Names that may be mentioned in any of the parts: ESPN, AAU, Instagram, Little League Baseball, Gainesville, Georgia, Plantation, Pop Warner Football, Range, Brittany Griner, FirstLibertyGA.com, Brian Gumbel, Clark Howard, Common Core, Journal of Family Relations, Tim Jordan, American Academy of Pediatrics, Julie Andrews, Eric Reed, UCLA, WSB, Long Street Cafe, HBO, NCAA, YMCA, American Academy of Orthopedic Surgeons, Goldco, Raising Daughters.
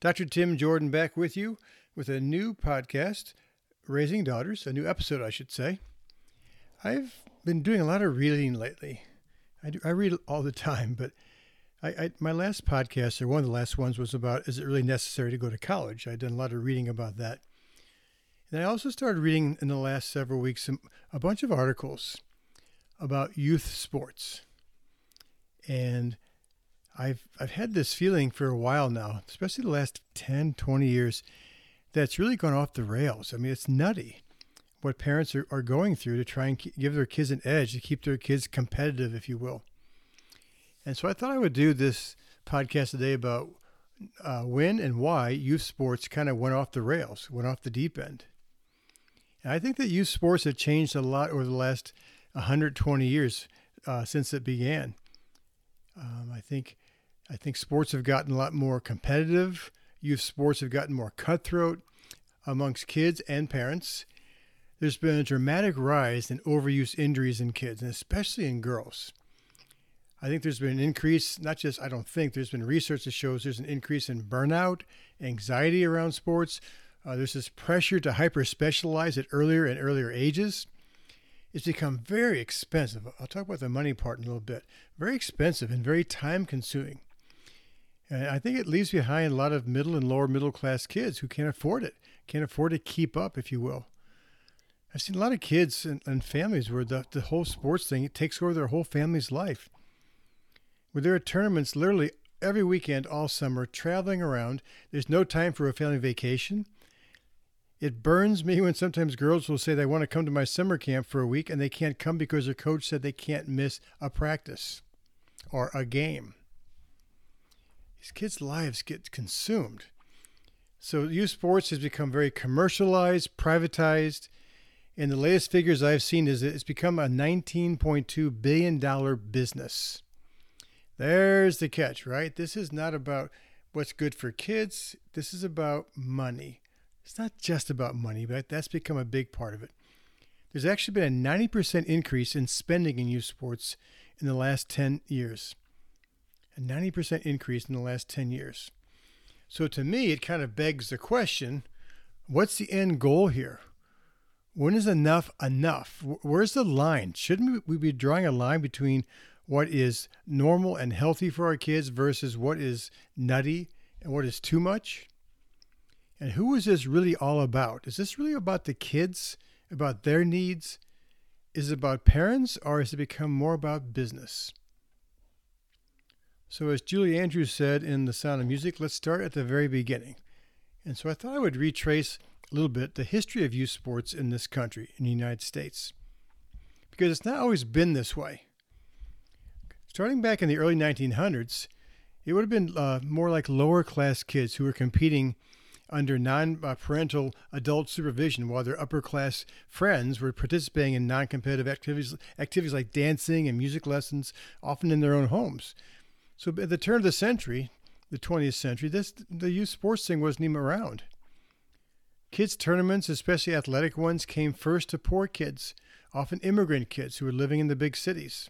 Dr. Tim Jordan back with you with a new podcast, Raising Daughters, a new episode, I should say. I've been doing a lot of reading lately. I read all the time, but my last podcast, or one of the last ones, was about, is it really necessary to go to college? I'd done a lot of reading about that. And I also started reading in the last several weeks a bunch of articles about youth sports. And I've had this feeling for a while now, especially the last 10, 20 years, that's really gone off the rails. I mean, it's nutty what parents are going through to try and give their kids an edge, to keep their kids competitive, if you will. And so I thought I would do this podcast today about when and why youth sports kind of went off the rails, went off the deep end. And I think that youth sports have changed a lot over the last 120 years since it began. I think sports have gotten a lot more competitive. Youth sports have gotten more cutthroat amongst kids and parents. There's been a dramatic rise in overuse injuries in kids, and especially in girls. I think there's been an increase, there's been research that shows there's an increase in burnout, anxiety around sports. There's this pressure to hyper-specialize at earlier and earlier ages. It's become very expensive. I'll talk about the money part in a little bit. Very expensive and very time-consuming. And I think it leaves behind a lot of middle and lower middle-class kids who can't afford it, can't afford to keep up, if you will. I've seen a lot of kids and families where the whole sports thing, it takes over their whole family's life, where there are tournaments literally every weekend all summer, traveling around. There's no time for a family vacation. It burns me when sometimes girls will say they want to come to my summer camp for a week and they can't come because their coach said they can't miss a practice or a game. These kids' lives get consumed. So youth sports has become very commercialized, privatized, and the latest figures I've seen is that it's become a $19.2 billion business. There's the catch, right? This is not about what's good for kids. This is about money. It's not just about money, but that's become a big part of it. There's actually been a 90% increase in spending in youth sports in the last 10 years. A 90% increase in the last 10 years. So to me, it kind of begs the question, what's the end goal here? When is enough enough? Where's the line? Shouldn't we be drawing a line between what is normal and healthy for our kids versus what is nutty and what is too much? And who is this really all about? Is this really about the kids, about their needs? Is it about parents, or has it become more about business? So as Julie Andrews said in The Sound of Music, let's start at the very beginning. And so I thought I would retrace a little bit the history of youth sports in this country, in the United States, because it's not always been this way. Starting back in the early 1900s, it would have been more like lower class kids who were competing under non-parental adult supervision, while their upper-class friends were participating in non-competitive activities like dancing and music lessons, often in their own homes. So at the turn of the century, the 20th century, the youth sports thing wasn't even around. Kids' tournaments, especially athletic ones, came first to poor kids, often immigrant kids who were living in the big cities.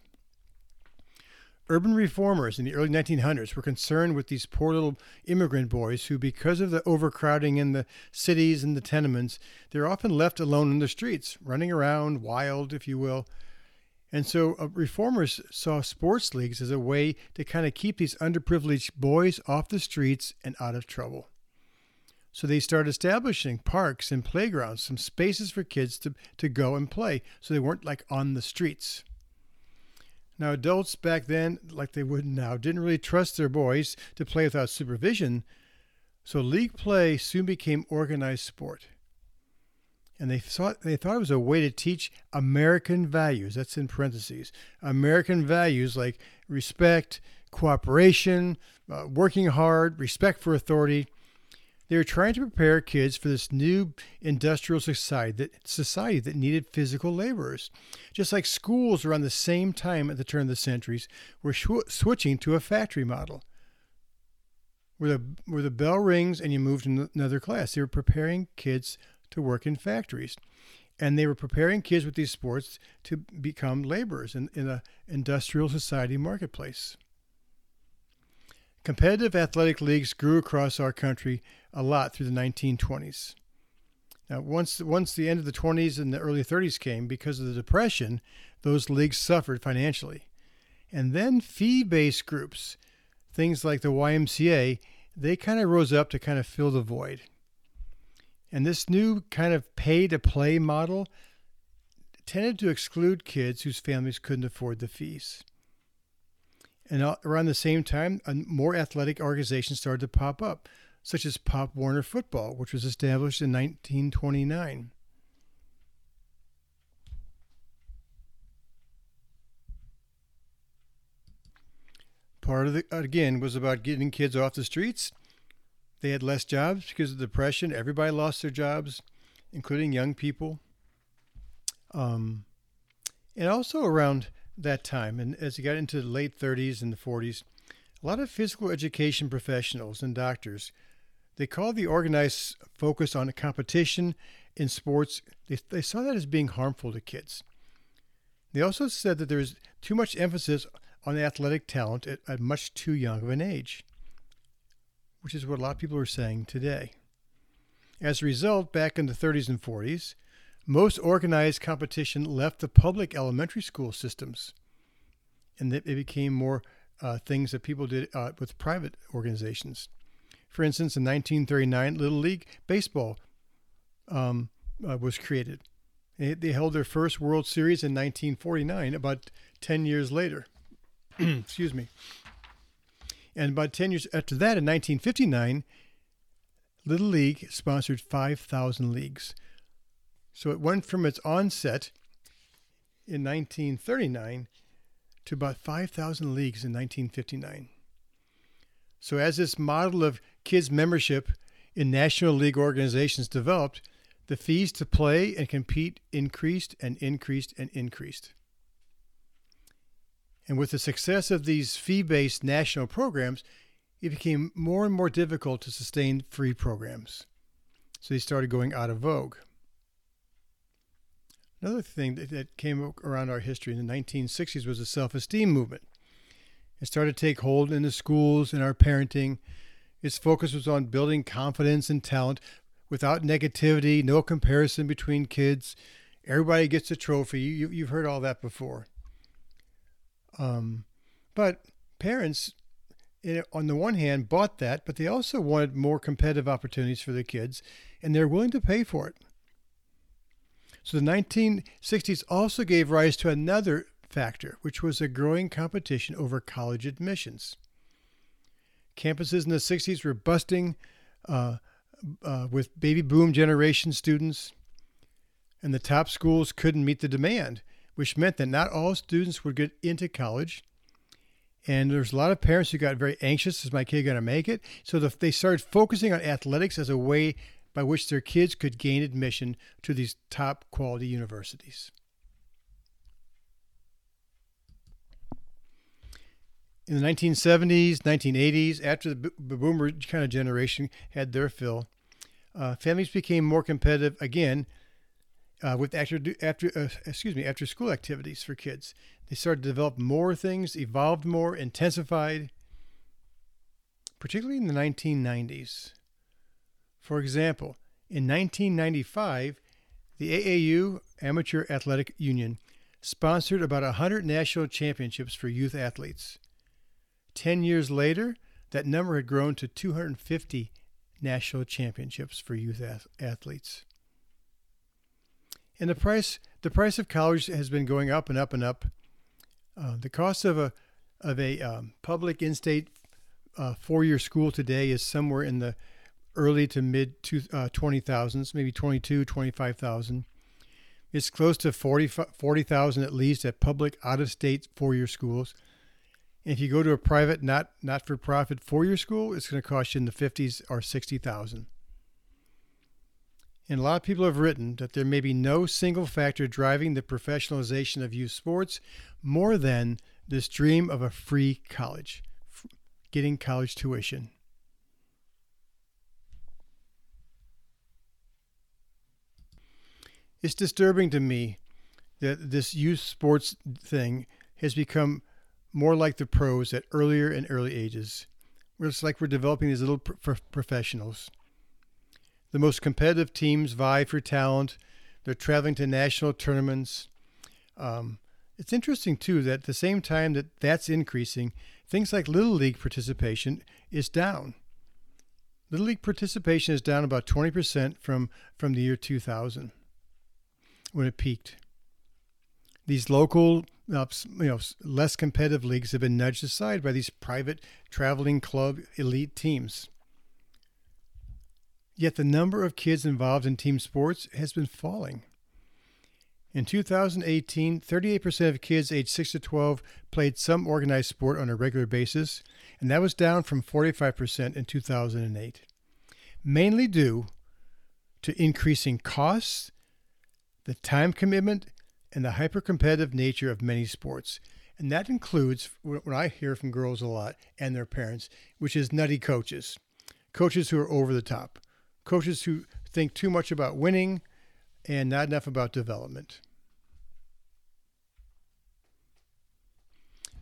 Urban reformers in the early 1900s were concerned with these poor little immigrant boys who, because of the overcrowding in the cities and the tenements, they're often left alone in the streets, running around, wild, if you will. And so reformers saw sports leagues as a way to kind of keep these underprivileged boys off the streets and out of trouble. So they started establishing parks and playgrounds, some spaces for kids to go and play, so they weren't like on the streets. Now, adults back then, like they would now, didn't really trust their boys to play without supervision, so league play soon became organized sport. And they thought it was a way to teach American values, that's in parentheses, American values like respect, cooperation, working hard, respect for authority. They were trying to prepare kids for this new industrial society that needed physical laborers. Just like schools around the same time at the turn of the centuries were switching to a factory model, where the bell rings and you move to another class. They were preparing kids to work in factories, and they were preparing kids with these sports to become laborers in an industrial society marketplace. Competitive athletic leagues grew across our country a lot through the 1920s. Now, once the end of the 20s and the early 30s came, because of the Depression, those leagues suffered financially. And then fee-based groups, things like the YMCA, they kind of rose up to kind of fill the void. And this new kind of pay-to-play model tended to exclude kids whose families couldn't afford the fees. And around the same time, more athletic organizations started to pop up, such as Pop Warner Football, which was established in 1929. Part of it, again, was about getting kids off the streets. They had less jobs because of the Depression. Everybody lost their jobs, including young people. And also around that time, and as you got into the late 30s and the 40s, a lot of physical education professionals and doctors, they called the organized focus on competition in sports, they saw that as being harmful to kids. They also said that there was too much emphasis on athletic talent at much too young of an age, which is what a lot of people are saying today. As a result, back in the 30s and 40s, most organized competition left the public elementary school systems, and it became more things that people did with private organizations. For instance, in 1939, Little League Baseball was created. They held their first World Series in 1949, about 10 years later. Excuse me. And about 10 years after that, in 1959, Little League sponsored 5,000 leagues. So it went from its onset in 1939 to about 5,000 leagues in 1959. So as this model of kids' membership in National League organizations developed, the fees to play and compete increased and increased and increased. And with the success of these fee-based national programs, it became more and more difficult to sustain free programs. So they started going out of vogue. Another thing that came around our history in the 1960s was the self-esteem movement. It started to take hold in the schools and our parenting. Its focus was on building confidence and talent without negativity, no comparison between kids. Everybody gets a trophy. You've heard all that before. But parents, on the one hand, bought that, but they also wanted more competitive opportunities for their kids, and they're willing to pay for it. So the 1960s also gave rise to another factor, which was a growing competition over college admissions. Campuses in the 60s were busting with baby boom generation students, and the top schools couldn't meet the demand, which meant that not all students would get into college. And there's a lot of parents who got very anxious, is my kid going to make it? So they started focusing on athletics as a way by which their kids could gain admission to these top quality universities. In the 1970s, 1980s, after the boomer kind of generation had their fill, families became more competitive again with after-school activities for kids. They started to develop more things, evolved more, intensified, particularly in the 1990s. For example, in 1995, the AAU, Amateur Athletic Union, sponsored about 100 national championships for youth athletes. 10 years later, that number had grown to 250 national championships for youth athletes. And the price of college has been going up and up and up. The cost of a public in-state four-year school today is somewhere in the early to mid 20,000s, maybe 22, 25,000. It's close to 40,000 at least at public out-of-state four-year schools. And if you go to a private, not-for-profit four-year school, it's going to cost you in the 50s or 60,000. And a lot of people have written that there may be no single factor driving the professionalization of youth sports more than this dream of a free college, getting college tuition. It's disturbing to me that this youth sports thing has become more like the pros at earlier and early ages, It's like we're developing these little professionals. The most competitive teams vie for talent. They're traveling to national tournaments. It's interesting, too, that at the same time that that's increasing, things like Little League participation is down. Little League participation is down about 20% from the year 2000 when it peaked. These local, less competitive leagues have been nudged aside by these private traveling club elite teams. Yet the number of kids involved in team sports has been falling. In 2018, 38% of kids aged 6 to 12 played some organized sport on a regular basis, and that was down from 45% in 2008, mainly due to increasing costs, the time commitment, and the hyper-competitive nature of many sports. And that includes what I hear from girls a lot and their parents, which is nutty coaches, coaches who are over the top, coaches who think too much about winning and not enough about development.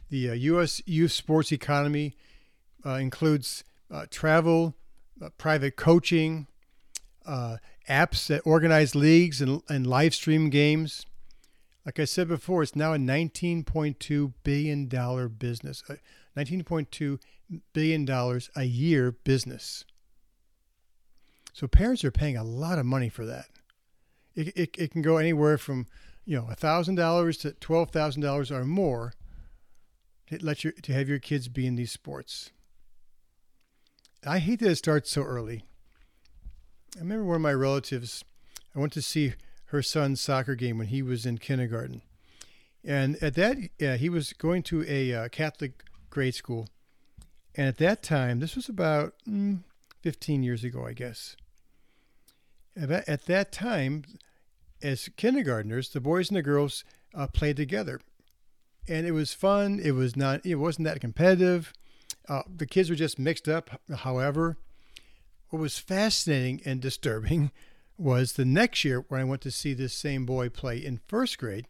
The U.S. youth sports economy includes travel, private coaching, apps that organize leagues and live stream games. Like I said before, it's now a $19.2 billion business, $19.2 billion a year business. So parents are paying a lot of money for that. It can go anywhere from, $1,000 to $12,000 or more to have your kids be in these sports. I hate that it starts so early. I remember one of my relatives, I went to see her son's soccer game when he was in kindergarten. And at that, he was going to a Catholic grade school. And at that time, this was about 15 years ago, I guess. At that time, as kindergartners, the boys and the girls played together, and it was fun. It wasn't that competitive. The kids were just mixed up. However, what was fascinating and disturbing was the next year when I went to see this same boy play in first grade.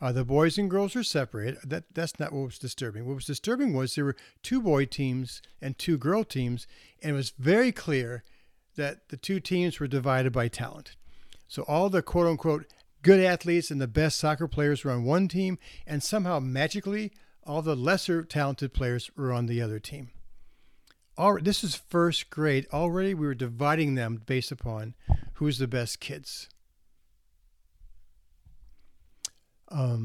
The boys and girls were separated. That's not what was disturbing. What was disturbing was there were two boy teams and two girl teams, and it was very clear that the two teams were divided by talent. So all the quote-unquote good athletes and the best soccer players were on one team, and somehow magically all the lesser talented players were on the other team. This is first grade. Already we were dividing them based upon who's the best kids. I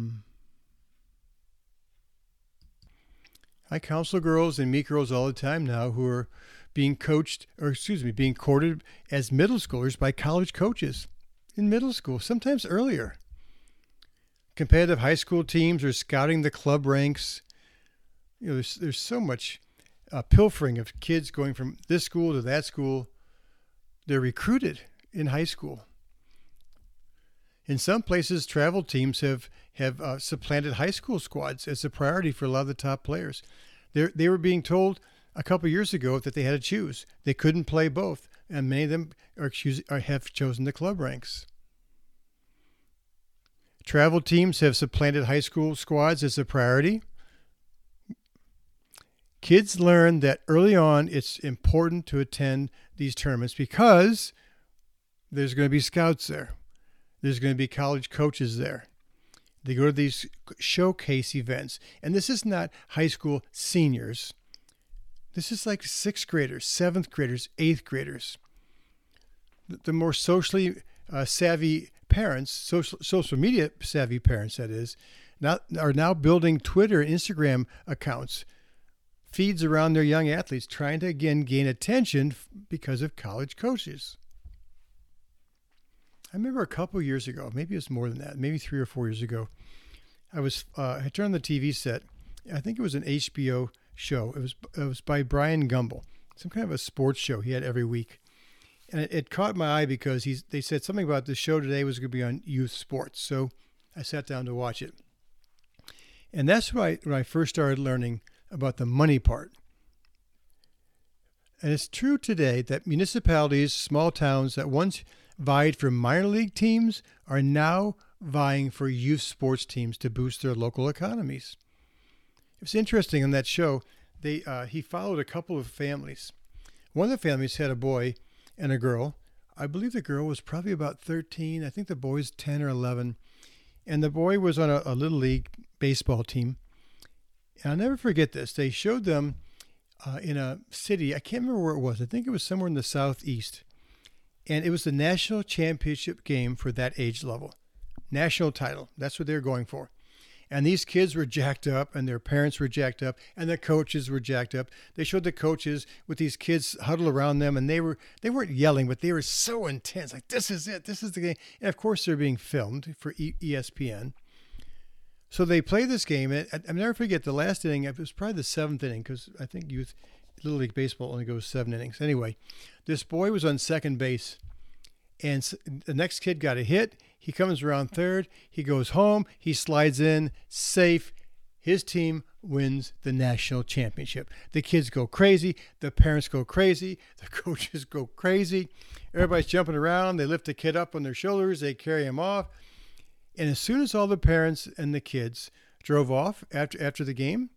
counsel girls and meet girls all the time now who are being courted as middle schoolers by college coaches in middle school, sometimes earlier. Competitive high school teams are scouting the club ranks. There's so much pilfering of kids going from this school to that school. They're recruited in high school. In some places, travel teams have supplanted high school squads as a priority for a lot of the top players. They were being told a couple of years ago that they had to choose. They couldn't play both, and many of them have chosen the club ranks. Travel teams have supplanted high school squads as a priority. Kids learn that early on it's important to attend these tournaments because there's going to be scouts there. There's going to be college coaches there. They go to these showcase events. And this is not high school seniors. This is like sixth graders, seventh graders, eighth graders. The more socially savvy parents, social media savvy parents, that is, are now building Twitter and Instagram accounts, feeds around their young athletes, trying to, again, gain attention because of college coaches. I remember a couple years ago, maybe it's more than that, maybe 3 or 4 years ago, I turned on the TV set. I think it was an HBO show. It was by Brian Gumbel, some kind of a sports show he had every week, and it caught my eye because they said something about the show today was going to be on youth sports. So I sat down to watch it, and that's when I first started learning about the money part. And it's true today that municipalities, small towns that once vied for minor league teams are now vying for youth sports teams to boost their local economies. It's interesting on that show, he followed a couple of families. One of the families had a boy and a girl. I believe the girl was probably about 13. I think the boy's 10 or 11. And the boy was on a Little League baseball team. And I'll never forget this. They showed them in a city. I can't remember where it was. I think it was somewhere in the southeast. And it was the national championship game for that age level. National title. That's what they were going for. And these kids were jacked up, and their parents were jacked up, and the coaches were jacked up. They showed the coaches with these kids huddled around them, and they weren't yelling, but they were so intense. Like, this is it. This is the game. And, of course, they're being filmed for ESPN. So they play this game. And I'll never forget the last inning. It was probably the seventh inning because I think Little League Baseball only goes 7 innings. Anyway, this boy was on second base, and the next kid got a hit. He comes around third. He goes home. He slides in safe. His team wins the national championship. The kids go crazy. The parents go crazy. The coaches go crazy. Everybody's jumping around. They lift the kid up on their shoulders. They carry him off. And as soon as all the parents and the kids drove off after the game,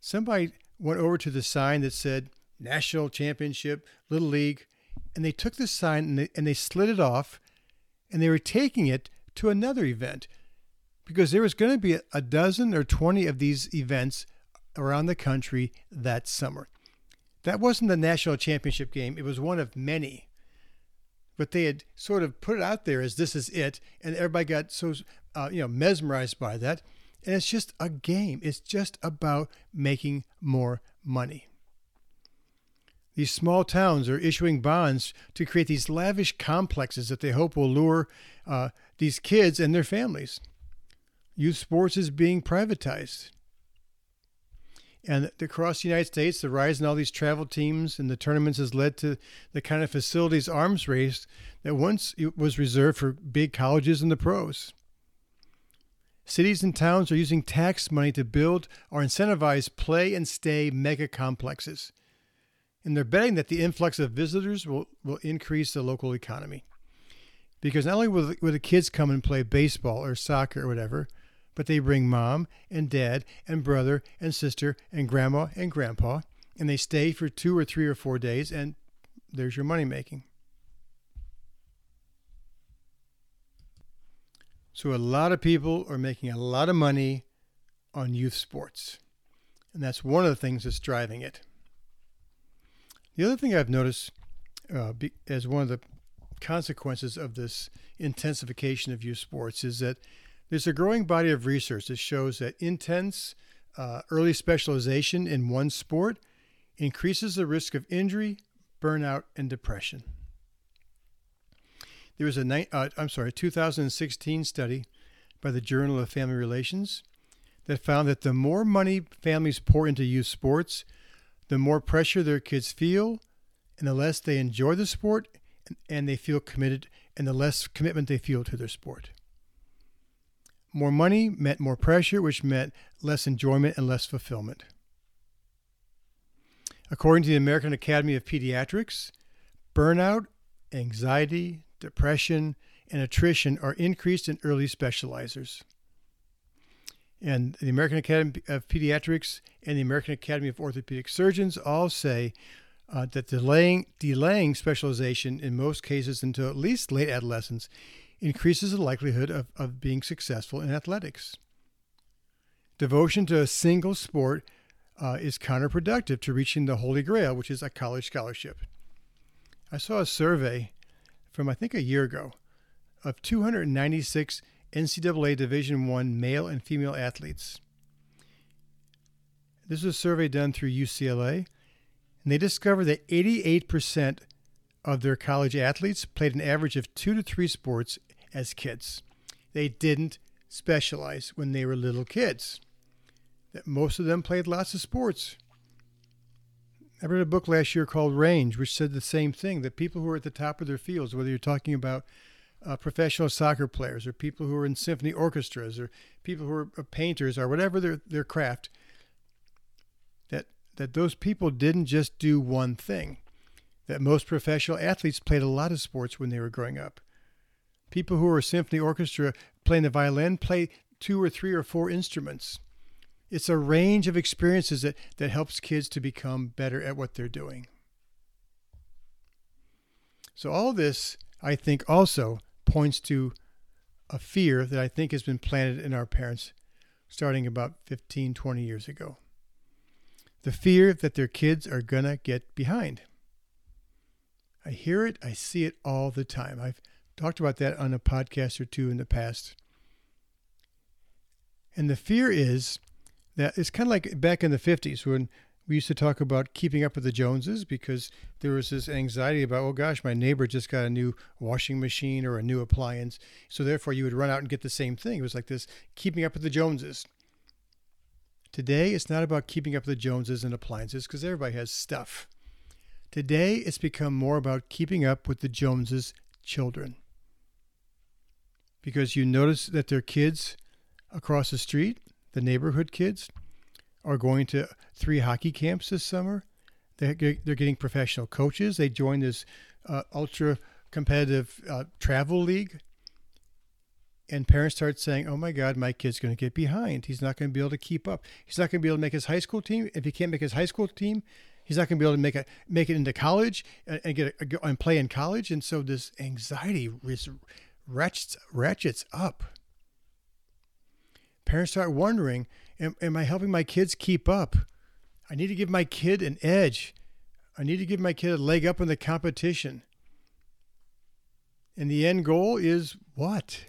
somebody went over to the sign that said National Championship, Little League, and they took the sign and they slid it off, and they were taking it to another event because there was going to be a dozen or 20 of these events around the country that summer. That wasn't the National Championship game. It was one of many. But they had sort of put it out there as this is it, and everybody got so mesmerized by that. And it's just a game. It's just about making more money. These small towns are issuing bonds to create these lavish complexes that they hope will lure these kids and their families. Youth sports is being privatized. And across the United States, the rise in all these travel teams and the tournaments has led to the kind of facilities arms race that once it was reserved for big colleges and the pros. Cities and towns are using tax money to build or incentivize play and stay mega complexes. And they're betting that the influx of visitors will increase the local economy. Because not only will the kids come and play baseball or soccer or whatever, but they bring mom and dad and brother and sister and grandma and grandpa, and they stay for 2 or 3 or 4 days, and there's your money making. So a lot of people are making a lot of money on youth sports, and that's one of the things that's driving it. The other thing I've noticed as one of the consequences of this intensification of youth sports is that there's a growing body of research that shows that intense early specialization in one sport increases the risk of injury, burnout, and depression. There was a 2016 study by the Journal of Family Relations that found that the more money families pour into youth sports, the more pressure their kids feel, and the less they enjoy the sport, and they feel committed, and the less commitment they feel to their sport. More money meant more pressure, which meant less enjoyment and less fulfillment. According to the American Academy of Pediatrics, burnout, anxiety, depression, and attrition are increased in early specializers. And the American Academy of Pediatrics and the American Academy of Orthopedic Surgeons all say that delaying specialization in most cases until at least late adolescence increases the likelihood of being successful in athletics. Devotion to a single sport is counterproductive to reaching the Holy Grail, which is a college scholarship. I saw a survey from, I think, a year ago of 296 NCAA Division I male and female athletes. This is a survey done through UCLA, and they discovered that 88% of their college athletes played an average of 2 to 3 sports as kids. They didn't specialize when they were little kids. That most of them played lots of sports. I read a book last year called Range, which said the same thing, that people who are at the top of their fields, whether you're talking about professional soccer players or people who are in symphony orchestras or people who are painters or whatever their craft, that those people didn't just do one thing. That most professional athletes played a lot of sports when they were growing up. People who were symphony orchestra playing the violin play 2 or 3 or 4 instruments. It's a range of experiences that helps kids to become better at what they're doing. So all this, I think, also points to a fear that I think has been planted in our parents starting about 15, 20 years ago. The fear that their kids are going to get behind. I hear it. I see it all the time. I've talked about that on a podcast or two in the past. And the fear is that it's kind of like back in the 50s when we used to talk about keeping up with the Joneses, because there was this anxiety about, oh gosh, my neighbor just got a new washing machine or a new appliance. So therefore you would run out and get the same thing. It was like this keeping up with the Joneses. Today, it's not about keeping up with the Joneses and appliances because everybody has stuff. Today, it's become more about keeping up with the Joneses' children. Because you notice that their kids across the street, the neighborhood kids, are going to 3 hockey camps this summer. They're getting professional coaches. They join this ultra-competitive travel league. And parents start saying, oh my God, my kid's going to get behind. He's not going to be able to keep up. He's not going to be able to make his high school team. If he can't make his high school team, he's not going to be able to make it into college and and play in college. And so this anxiety ratchets up. Parents start wondering, am I helping my kids keep up? I need to give my kid an edge. I need to give my kid a leg up in the competition. And the end goal is what?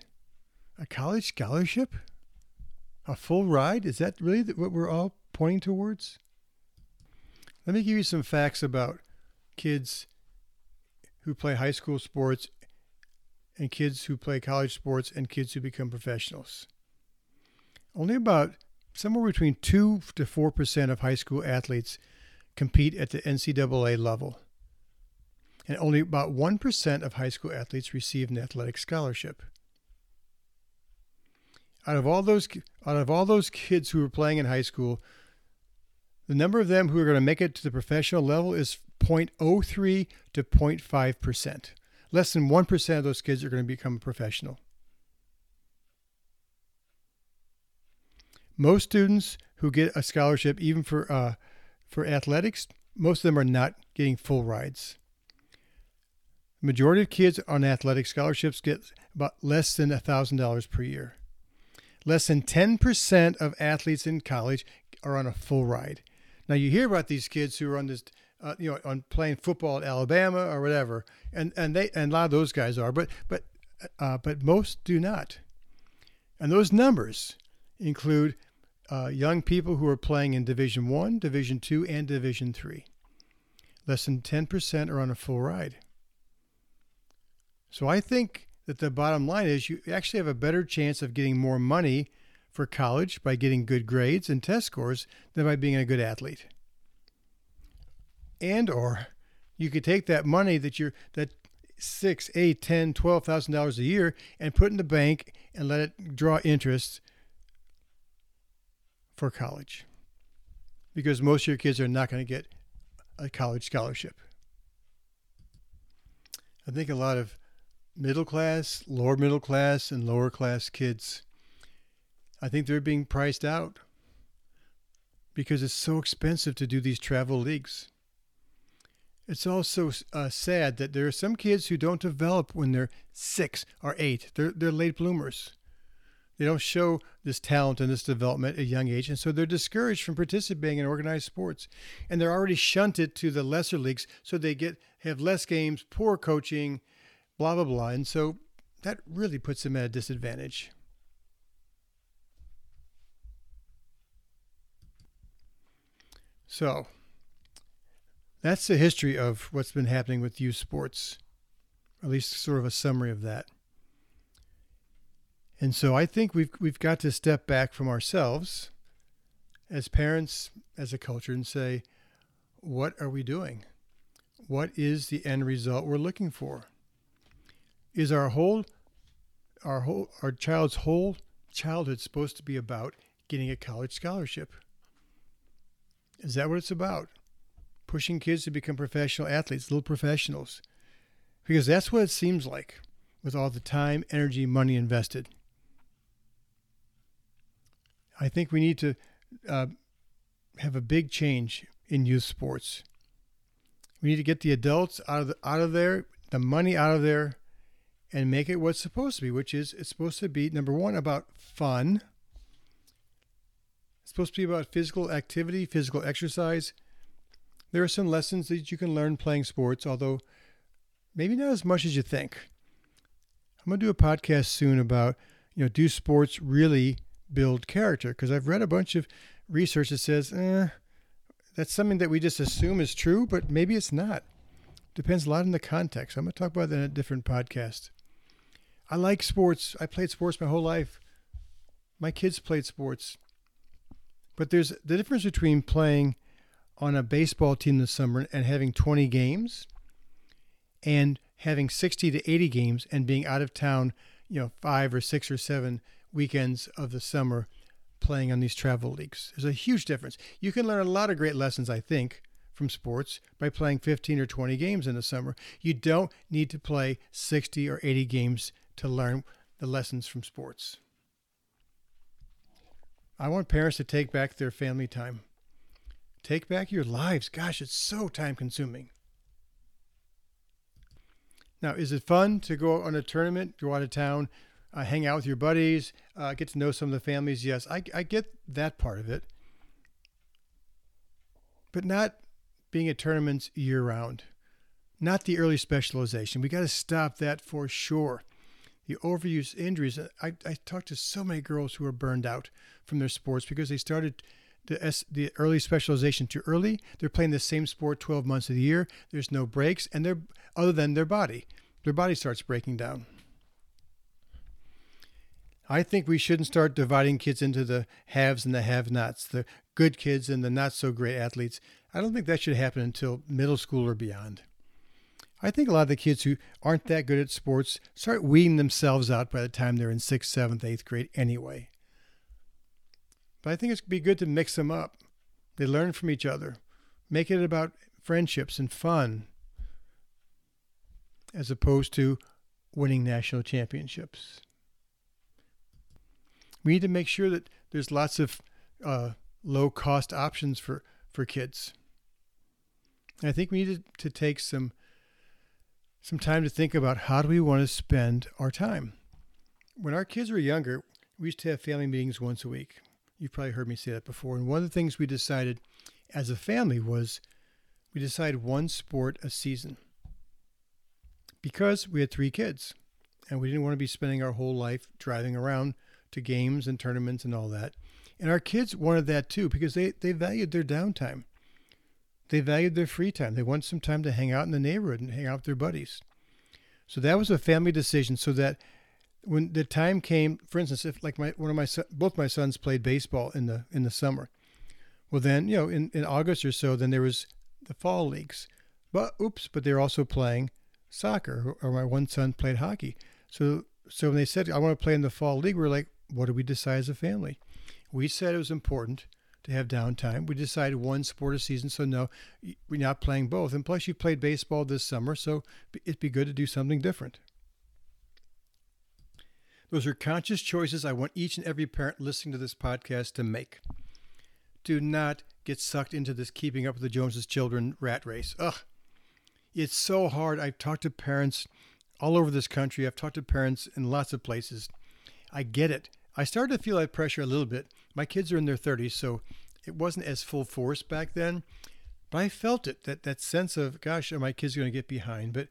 A college scholarship? A full ride? Is that really what we're all pointing towards? Let me give you some facts about kids who play high school sports and kids who play college sports and kids who become professionals. Only about somewhere between 2 to 4% of high school athletes compete at the NCAA level. And only about 1% of high school athletes receive an athletic scholarship. Out of all those kids who are playing in high school, the number of them who are going to make it to the professional level is 0.03 to 0.5%. Less than 1% of those kids are going to become a professional. Most students who get a scholarship, even for athletics, most of them are not getting full rides. The majority of kids on athletic scholarships get about less than $1,000 per year. Less than 10% of athletes in college are on a full ride. Now you hear about these kids who are on this, on playing football at Alabama or whatever, and a lot of those guys are, but most do not. And those numbers include young people who are playing in Division I, Division II, and Division III. Less than 10% are on a full ride. So I think that the bottom line is you actually have a better chance of getting more money for college by getting good grades and test scores than by being a good athlete. And or you could take that money that $6, $8, $10, $12,000 a year and put in the bank and let it draw interest for college. Because most of your kids are not going to get a college scholarship. I think a lot of middle class, lower middle class, and lower class kids, I think they're being priced out because it's so expensive to do these travel leagues. It's also sad that there are some kids who don't develop when they're 6 or 8. They're late bloomers. They don't show this talent and this development at a young age, and so they're discouraged from participating in organized sports. And they're already shunted to the lesser leagues, so they have less games, poor coaching, blah, blah, blah. And so that really puts them at a disadvantage. So that's the history of what's been happening with youth sports, at least sort of a summary of that. And so I think we've got to step back from ourselves as parents, as a culture, and say, what are we doing? What is the end result we're looking for? Is our child's whole childhood supposed to be about getting a college scholarship? Is that what it's about? Pushing kids to become professional athletes, little professionals? Because that's what it seems like with all the time, energy, money invested. I think we need to have a big change in youth sports. We need to get the adults out of there, the money out of there, and make it what's supposed to be, which is it's supposed to be, number one, about fun. It's supposed to be about physical activity, physical exercise. There are some lessons that you can learn playing sports, although maybe not as much as you think. I'm going to do a podcast soon about, do sports really build character? Because I've read a bunch of research that says, that's something that we just assume is true, but maybe it's not. Depends a lot on the context. I'm going to talk about that in a different podcast. I like sports. I played sports my whole life. My kids played sports. But there's the difference between playing on a baseball team this summer and having 20 games and having 60 to 80 games and being out of town, 5 or 6 or 7 weekends of the summer playing on these travel leagues. There's a huge difference. You can learn a lot of great lessons, I think, from sports by playing 15 or 20 games in the summer. You don't need to play 60 or 80 games to learn the lessons from sports. I want parents to take back their family time. Take back your lives. Gosh, it's so time consuming. Now, is it fun to go on a tournament, go out of town, hang out with your buddies, get to know some of the families? Yes, I get that part of it. But not being at tournaments year-round. Not the early specialization. We got to stop that for sure. The overuse injuries. I talked to so many girls who are burned out from their sports because they started the early specialization too early. They're playing the same sport 12 months of the year. There's no breaks, and they're other than their body. Their body starts breaking down. I think we shouldn't start dividing kids into the haves and the have-nots, the good kids and the not-so-great athletes. I don't think that should happen until middle school or beyond. I think a lot of the kids who aren't that good at sports start weaning themselves out by the time they're in 6th, 7th, 8th grade anyway. But I think it'd be good to mix them up. They learn from each other. Make it about friendships and fun as opposed to winning national championships. We need to make sure that there's lots of low-cost options for kids. And I think we need to take some time to think about how do we want to spend our time. When our kids were younger, we used to have family meetings once a week. You've probably heard me say that before. And one of the things we decided as a family was we decided one sport a season because we had 3 kids and we didn't want to be spending our whole life driving around to games and tournaments and all that. And our kids wanted that too because they valued their downtime. They valued their free time. They wanted some time to hang out in the neighborhood and hang out with their buddies. So that was a family decision so that when the time came, for instance, if like both my sons played baseball in the summer, well then, in August or so, then there was the fall leagues. But they're also playing soccer, or my one son played hockey. So when they said, I want to play in the fall league, we're like, what did we decide as a family? We said it was important to have downtime. We decided one sport a season, so no, we're not playing both. And plus, you played baseball this summer, so it'd be good to do something different. Those are conscious choices I want each and every parent listening to this podcast to make. Do not get sucked into this keeping up with the Joneses children rat race. Ugh. It's so hard. I've talked to parents all over this country. I've talked to parents in lots of places. I get it. I started to feel that pressure a little bit. My kids are in their 30s, so it wasn't as full force back then. But I felt it, that sense of, gosh, are my kids going to get behind? But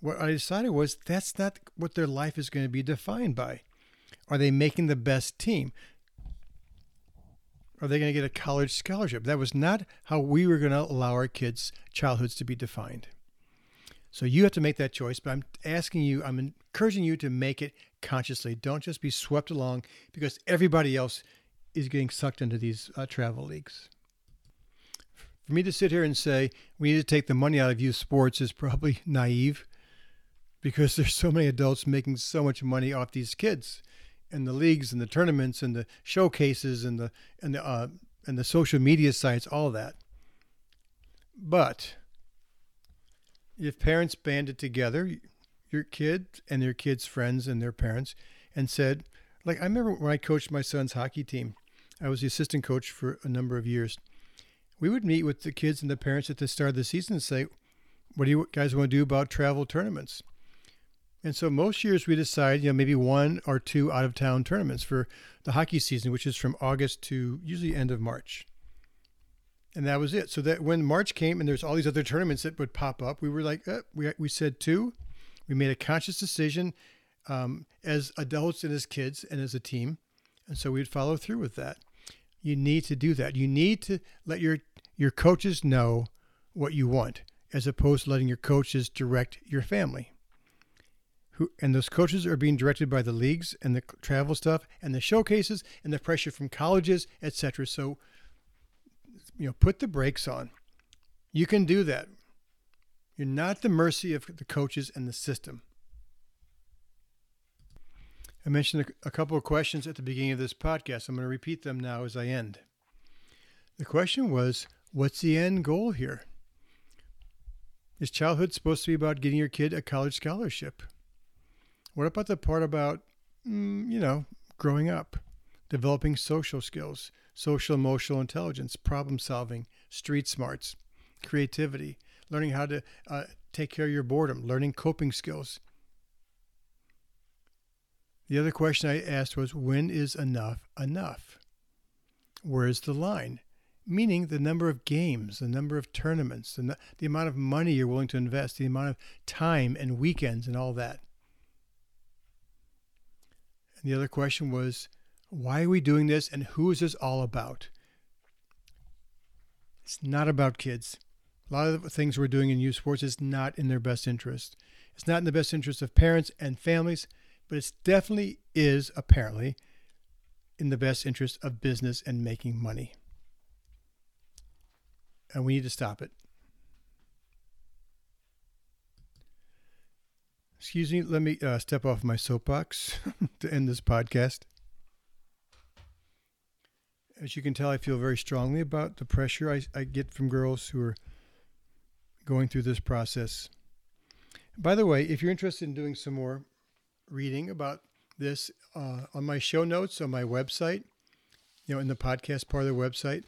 what I decided was that's not what their life is going to be defined by. Are they making the best team? Are they going to get a college scholarship? That was not how we were going to allow our kids' childhoods to be defined. So you have to make that choice, but I'm encouraging you to make it consciously. Don't just be swept along because everybody else is getting sucked into these travel leagues. For me to sit here and say, we need to take the money out of youth sports is probably naive because there's so many adults making so much money off these kids and the leagues and the tournaments and the showcases and the social media sites, all that. But if parents banded together, your kid and their kids' friends and their parents, and said, like I remember when I coached my son's hockey team, I was the assistant coach for a number of years. We would meet with the kids and the parents at the start of the season and say, what do you guys want to do about travel tournaments? And so most years we decide, maybe one or two out-of-town tournaments for the hockey season, which is from August to usually end of March. And that was it. So that when March came and there's all these other tournaments that would pop up, we were like, we said two. We made a conscious decision as adults and as kids and as a team. And so we'd follow through with that. You need to do that. You need to let your coaches know what you want, as opposed to letting your coaches direct your family. And those coaches are being directed by the leagues and the travel stuff and the showcases and the pressure from colleges, etc. So, put the brakes on. You can do that. You're not at the mercy of the coaches and the system. I mentioned a couple of questions at the beginning of this podcast. I'm going to repeat them now as I end. The question was, what's the end goal here? Is childhood supposed to be about getting your kid a college scholarship? What about the part about, growing up, developing social skills, social emotional intelligence, problem solving, street smarts, creativity, learning how to take care of your boredom, learning coping skills? The other question I asked was, when is enough enough? Where is the line? Meaning the number of games, the number of tournaments, the amount of money you're willing to invest, the amount of time and weekends and all that. And the other question was, why are we doing this and who is this all about? It's not about kids. A lot of the things we're doing in youth sports is not in their best interest. It's not in the best interest of parents and families, but it definitely is, apparently, in the best interest of business and making money. And we need to stop it. Excuse me, let me step off my soapbox to end this podcast. As you can tell, I feel very strongly about the pressure I get from girls who are going through this process. By the way, if you're interested in doing some more reading about this, on my show notes, on my website, in the podcast part of the website,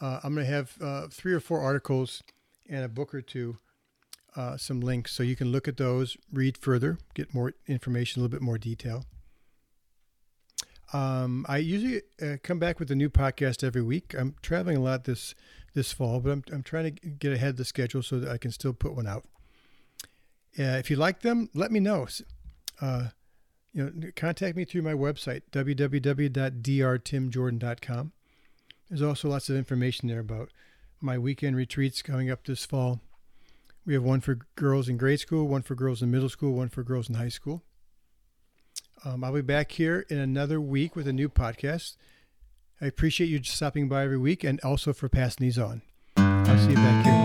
I'm going to have 3 or 4 articles and a book or two. Some links so you can look at those, read further, get more information, a little bit more detail. I usually come back with a new podcast every week. I'm traveling a lot this fall, but I'm trying to get ahead of the schedule so that I can still put one out. If you like them, let me know. Contact me through my website, www.drtimjordan.com. There's also lots of information there about my weekend retreats coming up this fall. We have one for girls in grade school, one for girls in middle school, one for girls in high school. I'll be back here in another week with a new podcast. I appreciate you stopping by every week and also for passing these on. I'll see you back here.